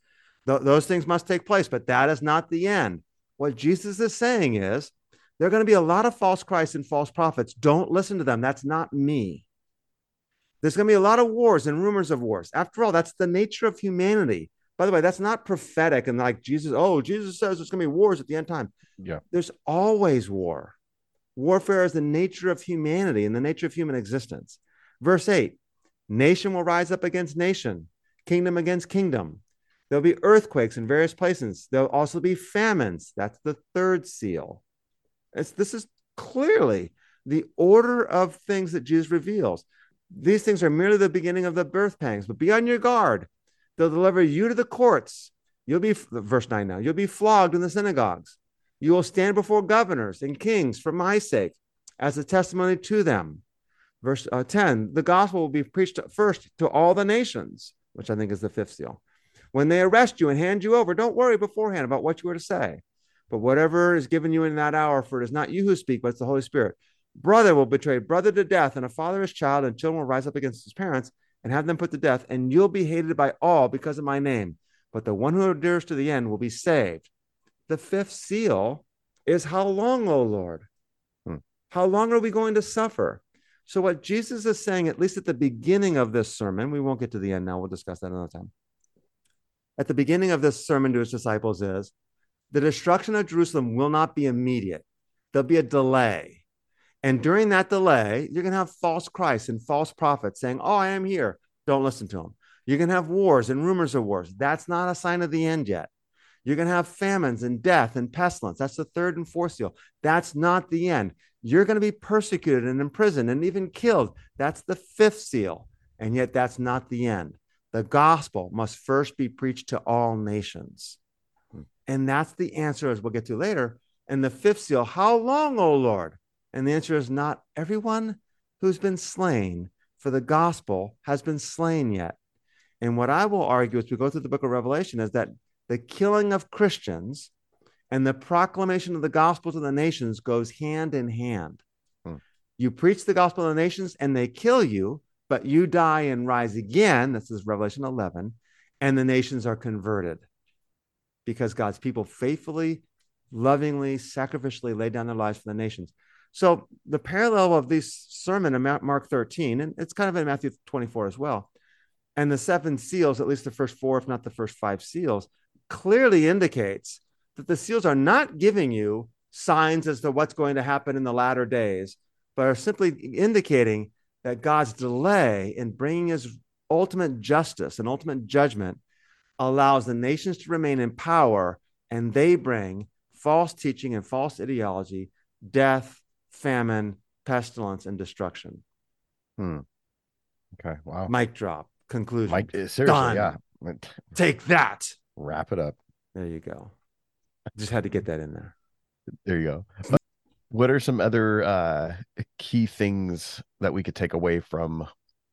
Th- those things must take place, but that is not the end. What Jesus is saying is there are going to be a lot of false Christs and false prophets. Don't listen to them. That's not me. There's going to be a lot of wars and rumors of wars. After all, that's the nature of humanity. By the way, that's not prophetic and like Jesus, oh, Jesus says there's going to be wars at the end time. Yeah. There's always war. Warfare is the nature of humanity and the nature of human existence. Verse eight. Nation will rise up against nation, kingdom against kingdom. There'll be earthquakes in various places. There'll also be famines. That's the third seal. It's, this is clearly the order of things that Jesus reveals. These things are merely the beginning of the birth pangs, but be on your guard. They'll deliver you to the courts. You'll be, verse nine now, you'll be flogged in the synagogues. You will stand before governors and kings for my sake as a testimony to them. Verse uh, ten, the gospel will be preached first to all the nations, which I think is the fifth seal. When they arrest you and hand you over, don't worry beforehand about what you are to say. But whatever is given you in that hour, for it is not you who speak, but it's the Holy Spirit. Brother will betray brother to death, and a father his child, and children will rise up against his parents and have them put to death, and you'll be hated by all because of my name. But the one who endures to the end will be saved. The fifth seal is how long, O Lord? Hmm. How long are we going to suffer? So what Jesus is saying, at least at the beginning of this sermon, we won't get to the end now, we'll discuss that another time. At the beginning of this sermon to his disciples is, the destruction of Jerusalem will not be immediate. There'll be a delay. And during that delay, you're going to have false Christs and false prophets saying, oh, I am here. Don't listen to them. You're going to have wars and rumors of wars. That's not a sign of the end yet. You're going to have famines and death and pestilence. That's the third and fourth seal. That's not the end. You're going to be persecuted and imprisoned and even killed. That's the fifth seal. And yet that's not the end. The gospel must first be preached to all nations. Hmm. And that's the answer, as we'll get to later. And the fifth seal, how long, O Lord? And the answer is not everyone who's been slain for the gospel has been slain yet. And what I will argue as we go through the book of Revelation is that the killing of Christians and the proclamation of the gospel to the nations goes hand in hand. Hmm. You preach the gospel to the nations and they kill you, but you die and rise again. This is Revelation eleven. And the nations are converted because God's people faithfully, lovingly, sacrificially laid down their lives for the nations. So the parallel of this sermon in Mark thirteen, and it's kind of in Matthew twenty-four as well, and the seven seals, at least the first four, if not the first five seals, clearly indicates that the seals are not giving you signs as to what's going to happen in the latter days, but are simply indicating that God's delay in bringing his ultimate justice and ultimate judgment allows the nations to remain in power, and they bring false teaching and false ideology, death, famine, pestilence, and destruction. Hmm. Okay, wow. Mic drop. conclusion. Like, seriously, Done. yeah. Take that. Wrap it up. There you go. Just had to get that in there. There you go. Uh, what are some other uh, key things that we could take away from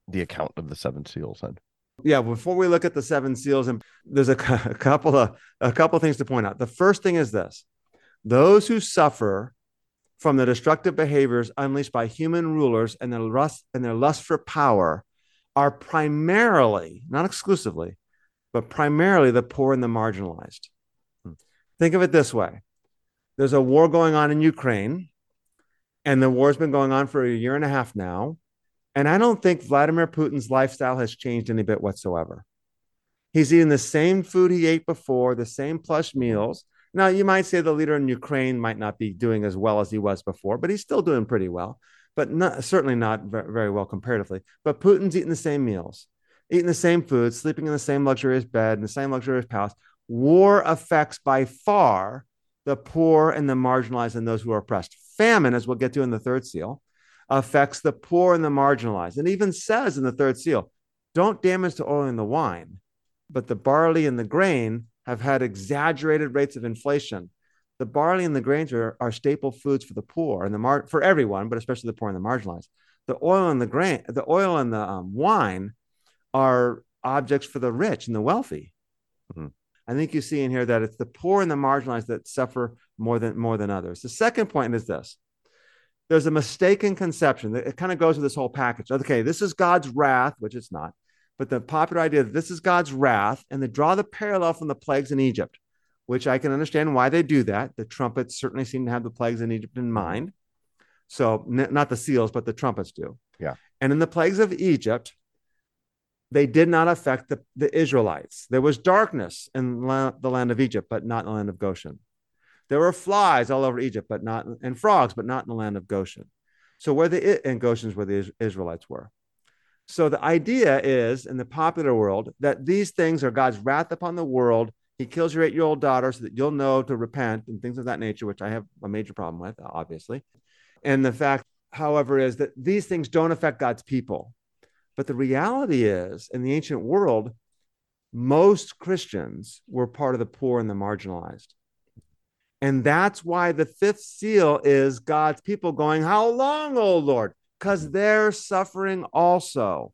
the account of the seven seals then? Yeah, before we look at the seven seals, and there's a, a couple of a couple of things to point out. The first thing is this: those who suffer from the destructive behaviors unleashed by human rulers and their lust and their lust for power are primarily, not exclusively, but primarily the poor and the marginalized. Hmm. Think of it this way: there's a war going on in Ukraine, and the war's been going on for a year and a half now. And I don't think Vladimir Putin's lifestyle has changed any bit whatsoever. He's eating the same food he ate before, the same plush meals. Now, you might say the leader in Ukraine might not be doing as well as he was before, but he's still doing pretty well, but not, certainly not very well comparatively. But Putin's eating the same meals, eating the same food, sleeping in the same luxurious bed, in the same luxurious palace. War affects by far the poor and the marginalized and those who are oppressed. Famine, as we'll get to in the third seal, affects the poor and the marginalized. And even says in the third seal, don't damage the oil and the wine, but the barley and the grain have had exaggerated rates of inflation. The barley and the grains are, are staple foods for the poor and the mar- for everyone, but especially the poor and the marginalized. The oil and the grain, the oil and the um, wine are objects for the rich and the wealthy. Mm-hmm. I think you see in here that it's the poor and the marginalized that suffer more than more than others. The second point is this. There's a mistaken conception that it kind of goes with this whole package. Okay, this is God's wrath, which it's not, but the popular idea that this is God's wrath, and they draw the parallel from the plagues in Egypt, which I can understand why they do that. The trumpets certainly seem to have the plagues in Egypt in mind. So n- not the seals, but the trumpets do. Yeah. And in the plagues of Egypt, they did not affect the, the Israelites. There was darkness in la- the land of Egypt, but not in the land of Goshen. There were flies all over Egypt, but not and frogs, but not in the land of Goshen. So where the and Goshen's where the Israelites were. So the idea is in the popular world that these things are God's wrath upon the world. He kills your eight-year-old daughter so that you'll know to repent and things of that nature, which I have a major problem with, obviously. And the fact, however, is that these things don't affect God's people. But the reality is, in the ancient world, most Christians were part of the poor and the marginalized. And that's why the fifth seal is God's people going, how long, O Lord? Because they're suffering also.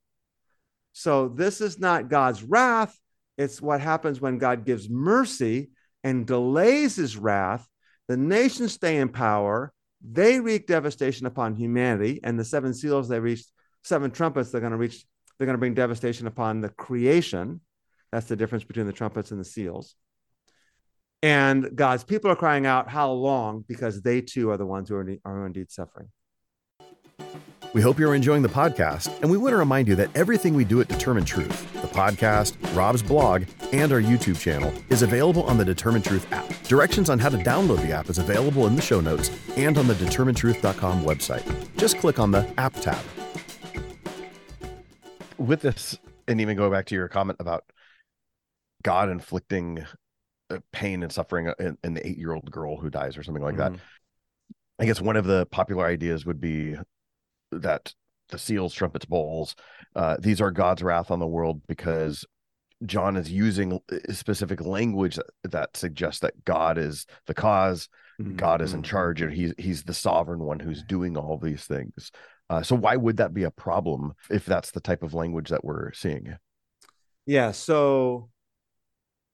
So this is not God's wrath. It's what happens when God gives mercy and delays his wrath. The nations stay in power. They wreak devastation upon humanity. And the seven seals, they reach seven trumpets. They're going to reach, they're going to bring devastation upon the creation. That's the difference between the trumpets and the seals. And God's people are crying out, how long? Because they too are the ones who are, are indeed suffering. We hope you're enjoying the podcast, and we want to remind you that everything we do at Determined Truth, the podcast, Rob's blog, and our YouTube channel is available on the Determined Truth app. Directions on how to download the app is available in the show notes and on the Determined Truth dot com website. Just click on the app tab. With this, and even go back to your comment about God inflicting pain and suffering in, in the eight-year-old girl who dies or something like mm-hmm. that. I guess one of the popular ideas would be that the seals, trumpets, bowls, uh, these are God's wrath on the world because John is using specific language that, that suggests that God is the cause, mm-hmm. God is in charge, and he's, he's the sovereign one who's doing all these things. Uh, so why would that be a problem if that's the type of language that we're seeing? Yeah, so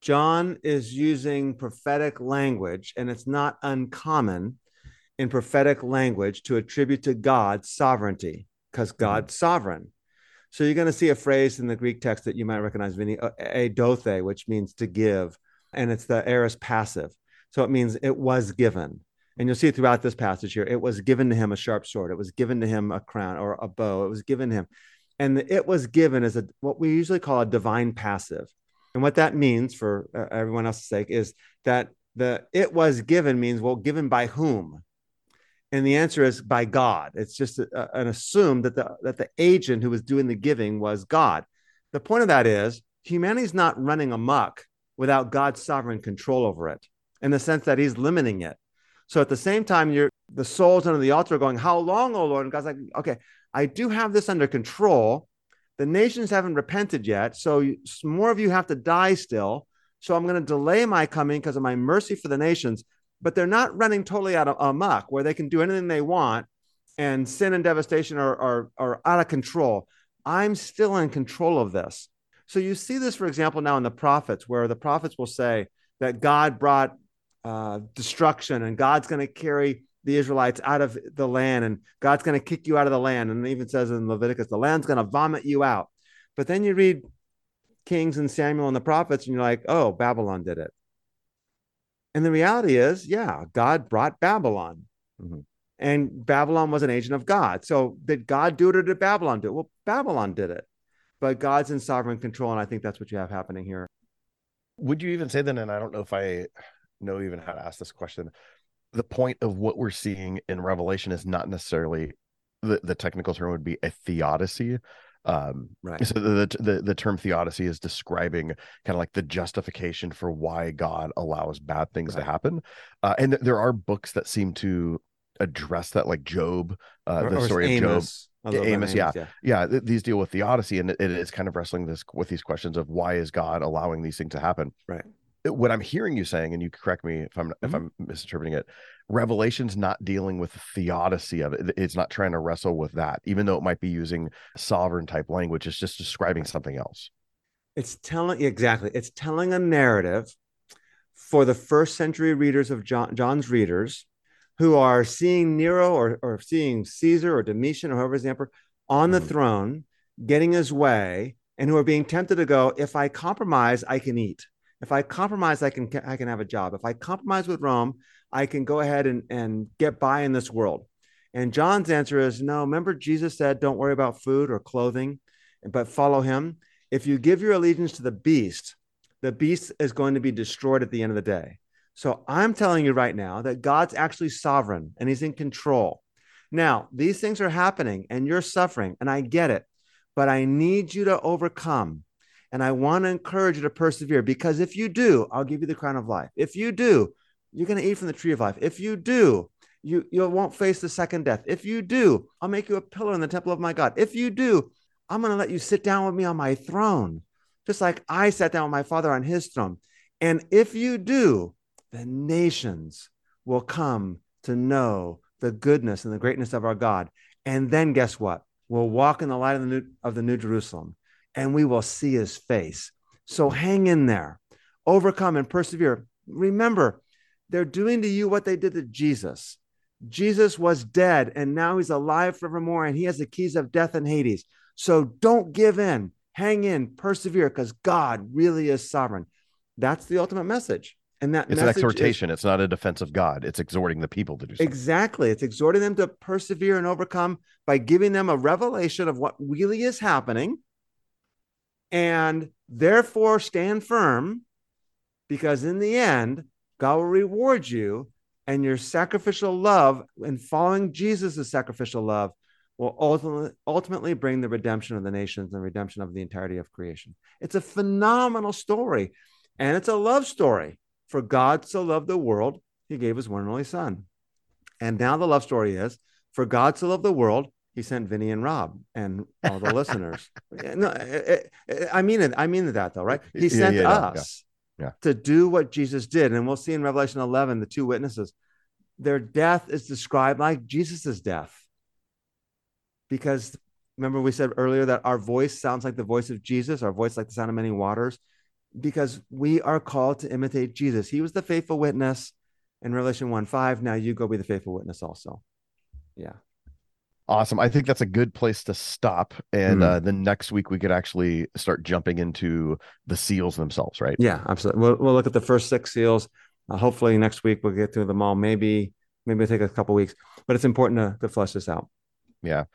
John is using prophetic language, and it's not uncommon in prophetic language to attribute to God sovereignty, because God's sovereign. So you're going to see a phrase in the Greek text that you might recognize, Vinny, adothe, which means to give, and it's the aorist passive. So it means it was given. And you'll see it throughout this passage here. It was given to him a sharp sword. It was given to him a crown or a bow. It was given to him. And the, it was given is a, what we usually call a divine passive. And what that means for everyone else's sake is that the it was given means, well, given by whom? And the answer is by God. It's just a, an assumed that the, that the agent who was doing the giving was God. The point of that is humanity's not running amok without God's sovereign control over it in the sense that he's limiting it. So at the same time, you're, the souls under the altar are going, how long, O Lord? And God's like, okay, I do have this under control. The nations haven't repented yet, so more of you have to die still. So I'm going to delay my coming because of my mercy for the nations. But they're not running totally out of amok where they can do anything they want and sin and devastation are, are, are out of control. I'm still in control of this. So you see this, for example, now in the prophets, where the prophets will say that God brought uh, destruction and God's going to carry the Israelites out of the land and God's going to kick you out of the land. And it even says in Leviticus, the land's going to vomit you out. But then you read Kings and Samuel and the prophets and you're like, oh, Babylon did it. And the reality is, yeah, God brought Babylon. Mm-hmm. And Babylon was an agent of God. So did God do it or did Babylon do it? Well, Babylon did it. But God's in sovereign control. And I think that's what you have happening here. Would you even say then, and I don't know if I know even how to ask this question, the point of what we're seeing in Revelation is not necessarily, the, the technical term would be a theodicy. Um, right. So the, the the term theodicy is describing kind of like the justification for why God allows bad things right. to happen. Uh, and th- there are books that seem to address that, like Job, uh, or, the story of Amos. Job. Amos, Amos, yeah. Yeah. yeah th- these deal with theodicy, and it, it is kind of wrestling this with these questions of why is God allowing these things to happen? Right. What I'm hearing you saying, and you correct me if I'm mm-hmm. if I'm misinterpreting it, Revelation's not dealing with the theodicy of it. It's not trying to wrestle with that, even though it might be using sovereign type language. It's just describing something else. It's telling exactly. It's telling a narrative for the first century readers of John, John's readers, who are seeing Nero or or seeing Caesar or Domitian or whoever's the emperor on mm-hmm. the throne, getting his way, and who are being tempted to go, if I compromise, I can eat. If I compromise, I can I can have a job. If I compromise with Rome, I can go ahead and, and get by in this world. And John's answer is, no, remember Jesus said, don't worry about food or clothing, but follow him. If you give your allegiance to the beast, the beast is going to be destroyed at the end of the day. So I'm telling you right now that God's actually sovereign and he's in control. Now, these things are happening and you're suffering, and I get it, but I need you to overcome. And I want to encourage you to persevere, because if you do, I'll give you the crown of life. If you do, you're going to eat from the tree of life. If you do, you, you won't face the second death. If you do, I'll make you a pillar in the temple of my God. If you do, I'm going to let you sit down with me on my throne, just like I sat down with my father on his throne. And if you do, the nations will come to know the goodness and the greatness of our God. And then guess what? We'll walk in the light of the new, of the new Jerusalem. And we will see his face. So hang in there, overcome and persevere. Remember, they're doing to you what they did to Jesus. Jesus was dead and now he's alive forevermore, and he has the keys of death and Hades. So don't give in, hang in, persevere, because God really is sovereign. That's the ultimate message. And that it's an exhortation. Is, it's not a defense of God. It's exhorting the people to do something. Exactly. It's exhorting them to persevere and overcome by giving them a revelation of what really is happening. And therefore stand firm, because in the end, God will reward you, and your sacrificial love and following Jesus' sacrificial love will ultimately, ultimately bring the redemption of the nations and redemption of the entirety of creation. It's a phenomenal story, and it's a love story. For God so loved the world, he gave his one and only son. And now the love story is, for God so loved the world, he sent Vinny and Rob and all the listeners. No, it, it, I mean it. I mean that though, right? He yeah, sent yeah, us yeah, yeah. to do what Jesus did. And we'll see in Revelation eleven, the two witnesses, their death is described like Jesus's death. Because remember we said earlier that our voice sounds like the voice of Jesus, our voice like the sound of many waters, because we are called to imitate Jesus. He was the faithful witness in Revelation one five. Now you go be the faithful witness also. Yeah. Awesome. I think that's a good place to stop. And mm-hmm. uh, then next week we could actually start jumping into the seals themselves, right? Yeah, absolutely. We'll, we'll look at the first six seals. Uh, hopefully next week we'll get through them all. Maybe, maybe it'll take a couple weeks, but it's important to, to flesh this out. Yeah.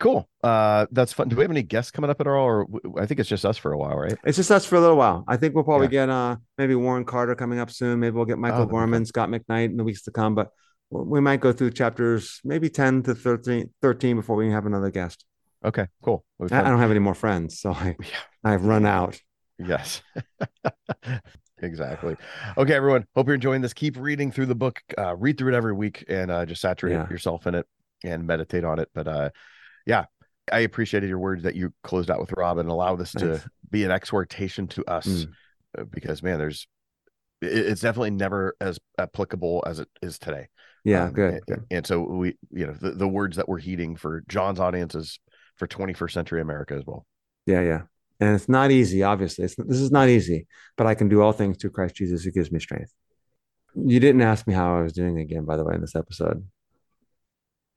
Cool. Uh, that's fun. Do we have any guests coming up at all? Or w- I think it's just us for a while, right? It's just us for a little while. I think we'll probably yeah. get uh, maybe Warren Carter coming up soon. Maybe we'll get Michael oh, Gorman, Scott McKnight in the weeks to come, but we might go through chapters, maybe ten to thirteen before we have another guest. Okay, cool. I, I don't have any more friends, so I, yeah. I've run out. Yes, exactly. Okay, everyone, hope you're enjoying this. Keep reading through the book. Uh, read through it every week and uh, just saturate yeah. yourself in it and meditate on it. But uh, yeah, I appreciated your words that you closed out with, Rob, and allow this Thanks. to be an exhortation to us, mm. because man, there's, it's definitely never as applicable as it is today. Yeah. Um, good. And, good. And so we, you know, the, the words that we're heeding for John's audiences for twenty-first century America as well. Yeah. Yeah. And it's not easy. Obviously it's, this is not easy, but I can do all things through Christ Jesus who gives me strength. You didn't ask me how I was doing again, by the way, in this episode.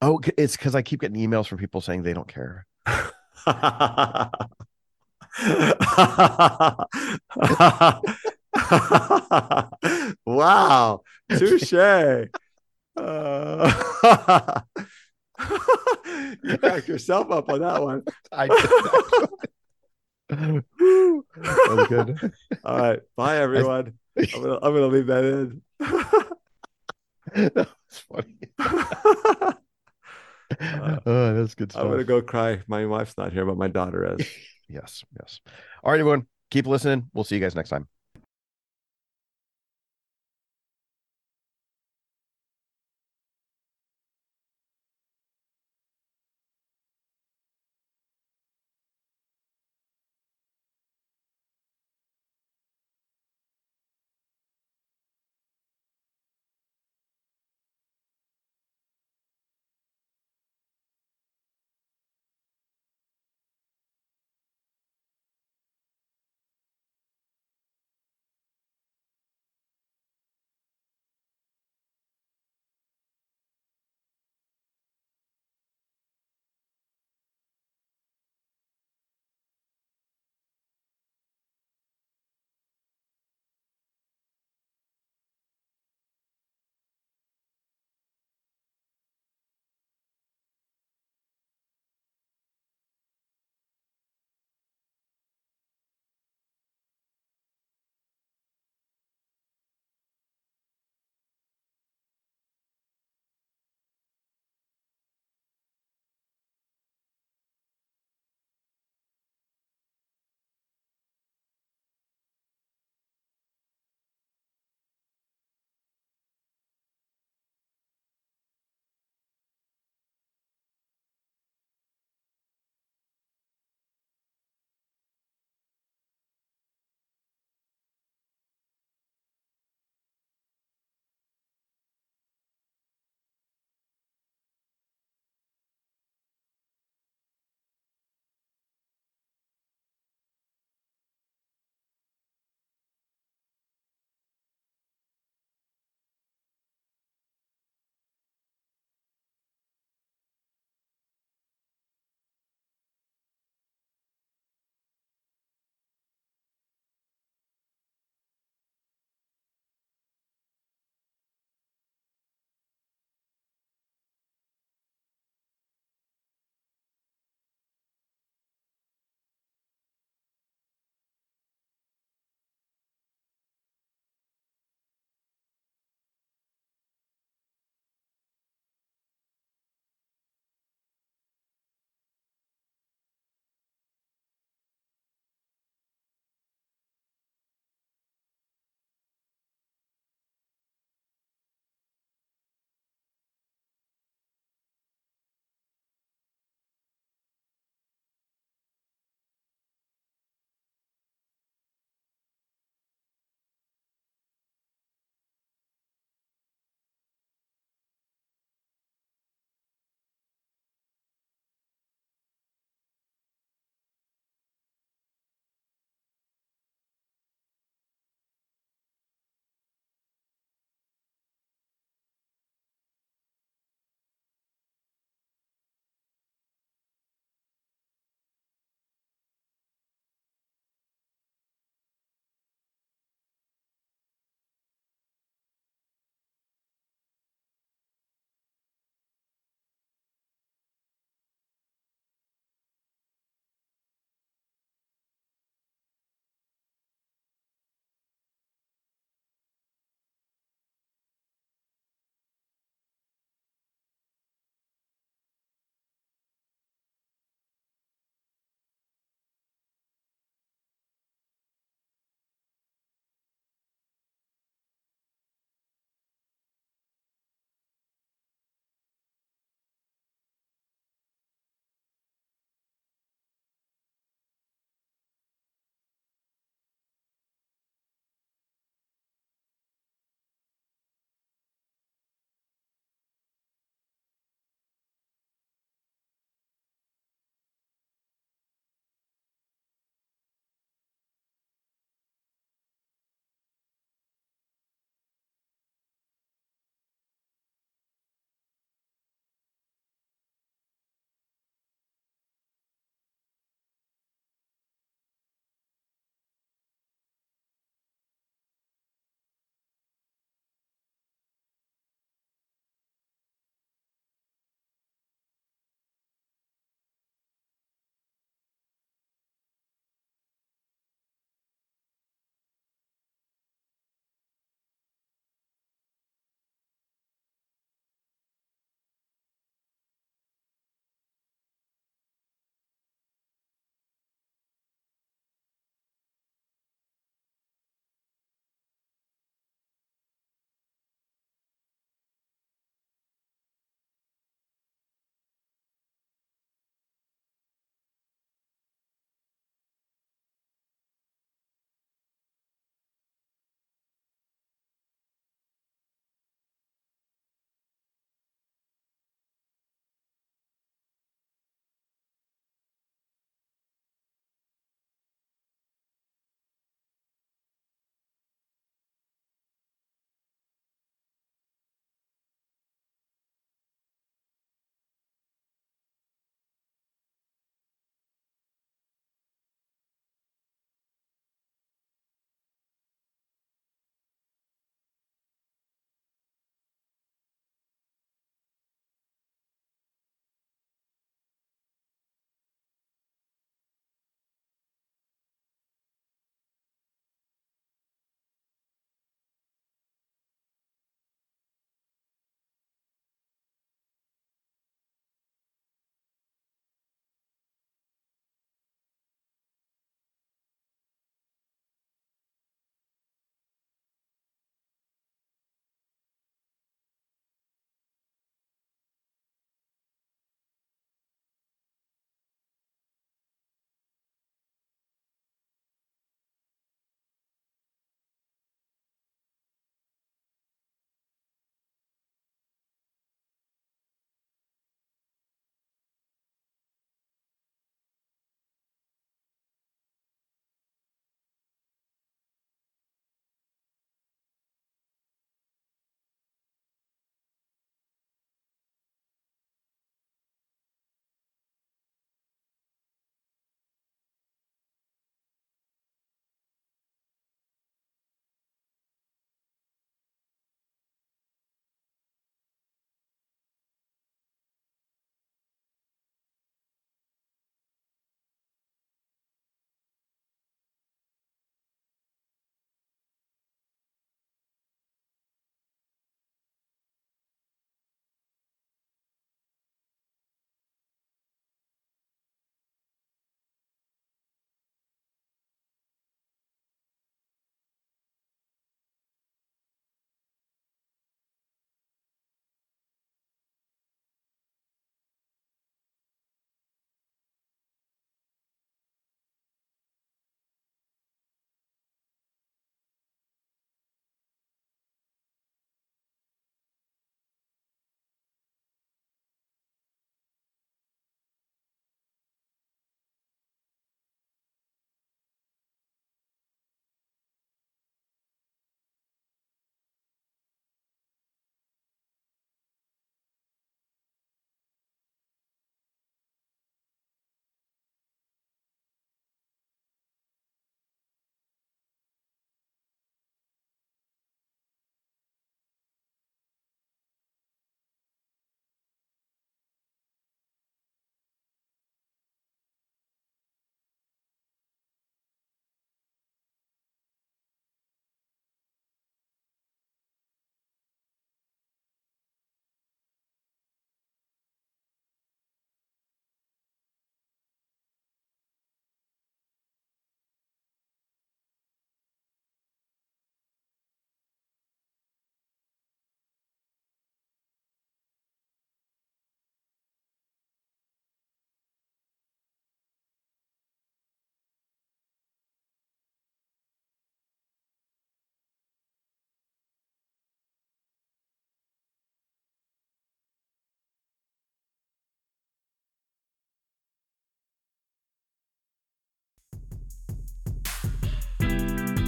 Oh, it's because I keep getting emails from people saying they don't care. Wow. Touché. Uh, you cracked yourself up on that one. I did. That was good. All right. Bye, everyone. I, I'm gonna, I'm gonna leave that in. That was funny. Uh, oh, that's good stuff. I'm gonna go cry. My wife's not here, but my daughter is. Yes, yes. All right, everyone, keep listening. We'll see you guys next time.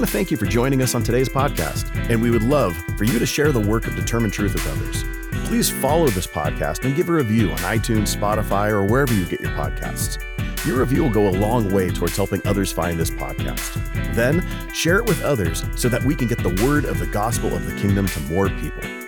want to thank you for joining us on today's podcast, and we would love for you to share the work of Determined Truth with others. Please follow this podcast and give a review on iTunes, Spotify, or wherever you get your podcasts. Your review will go a long way towards helping others find this podcast. Then share it with others so that we can get the word of the gospel of the kingdom to more people.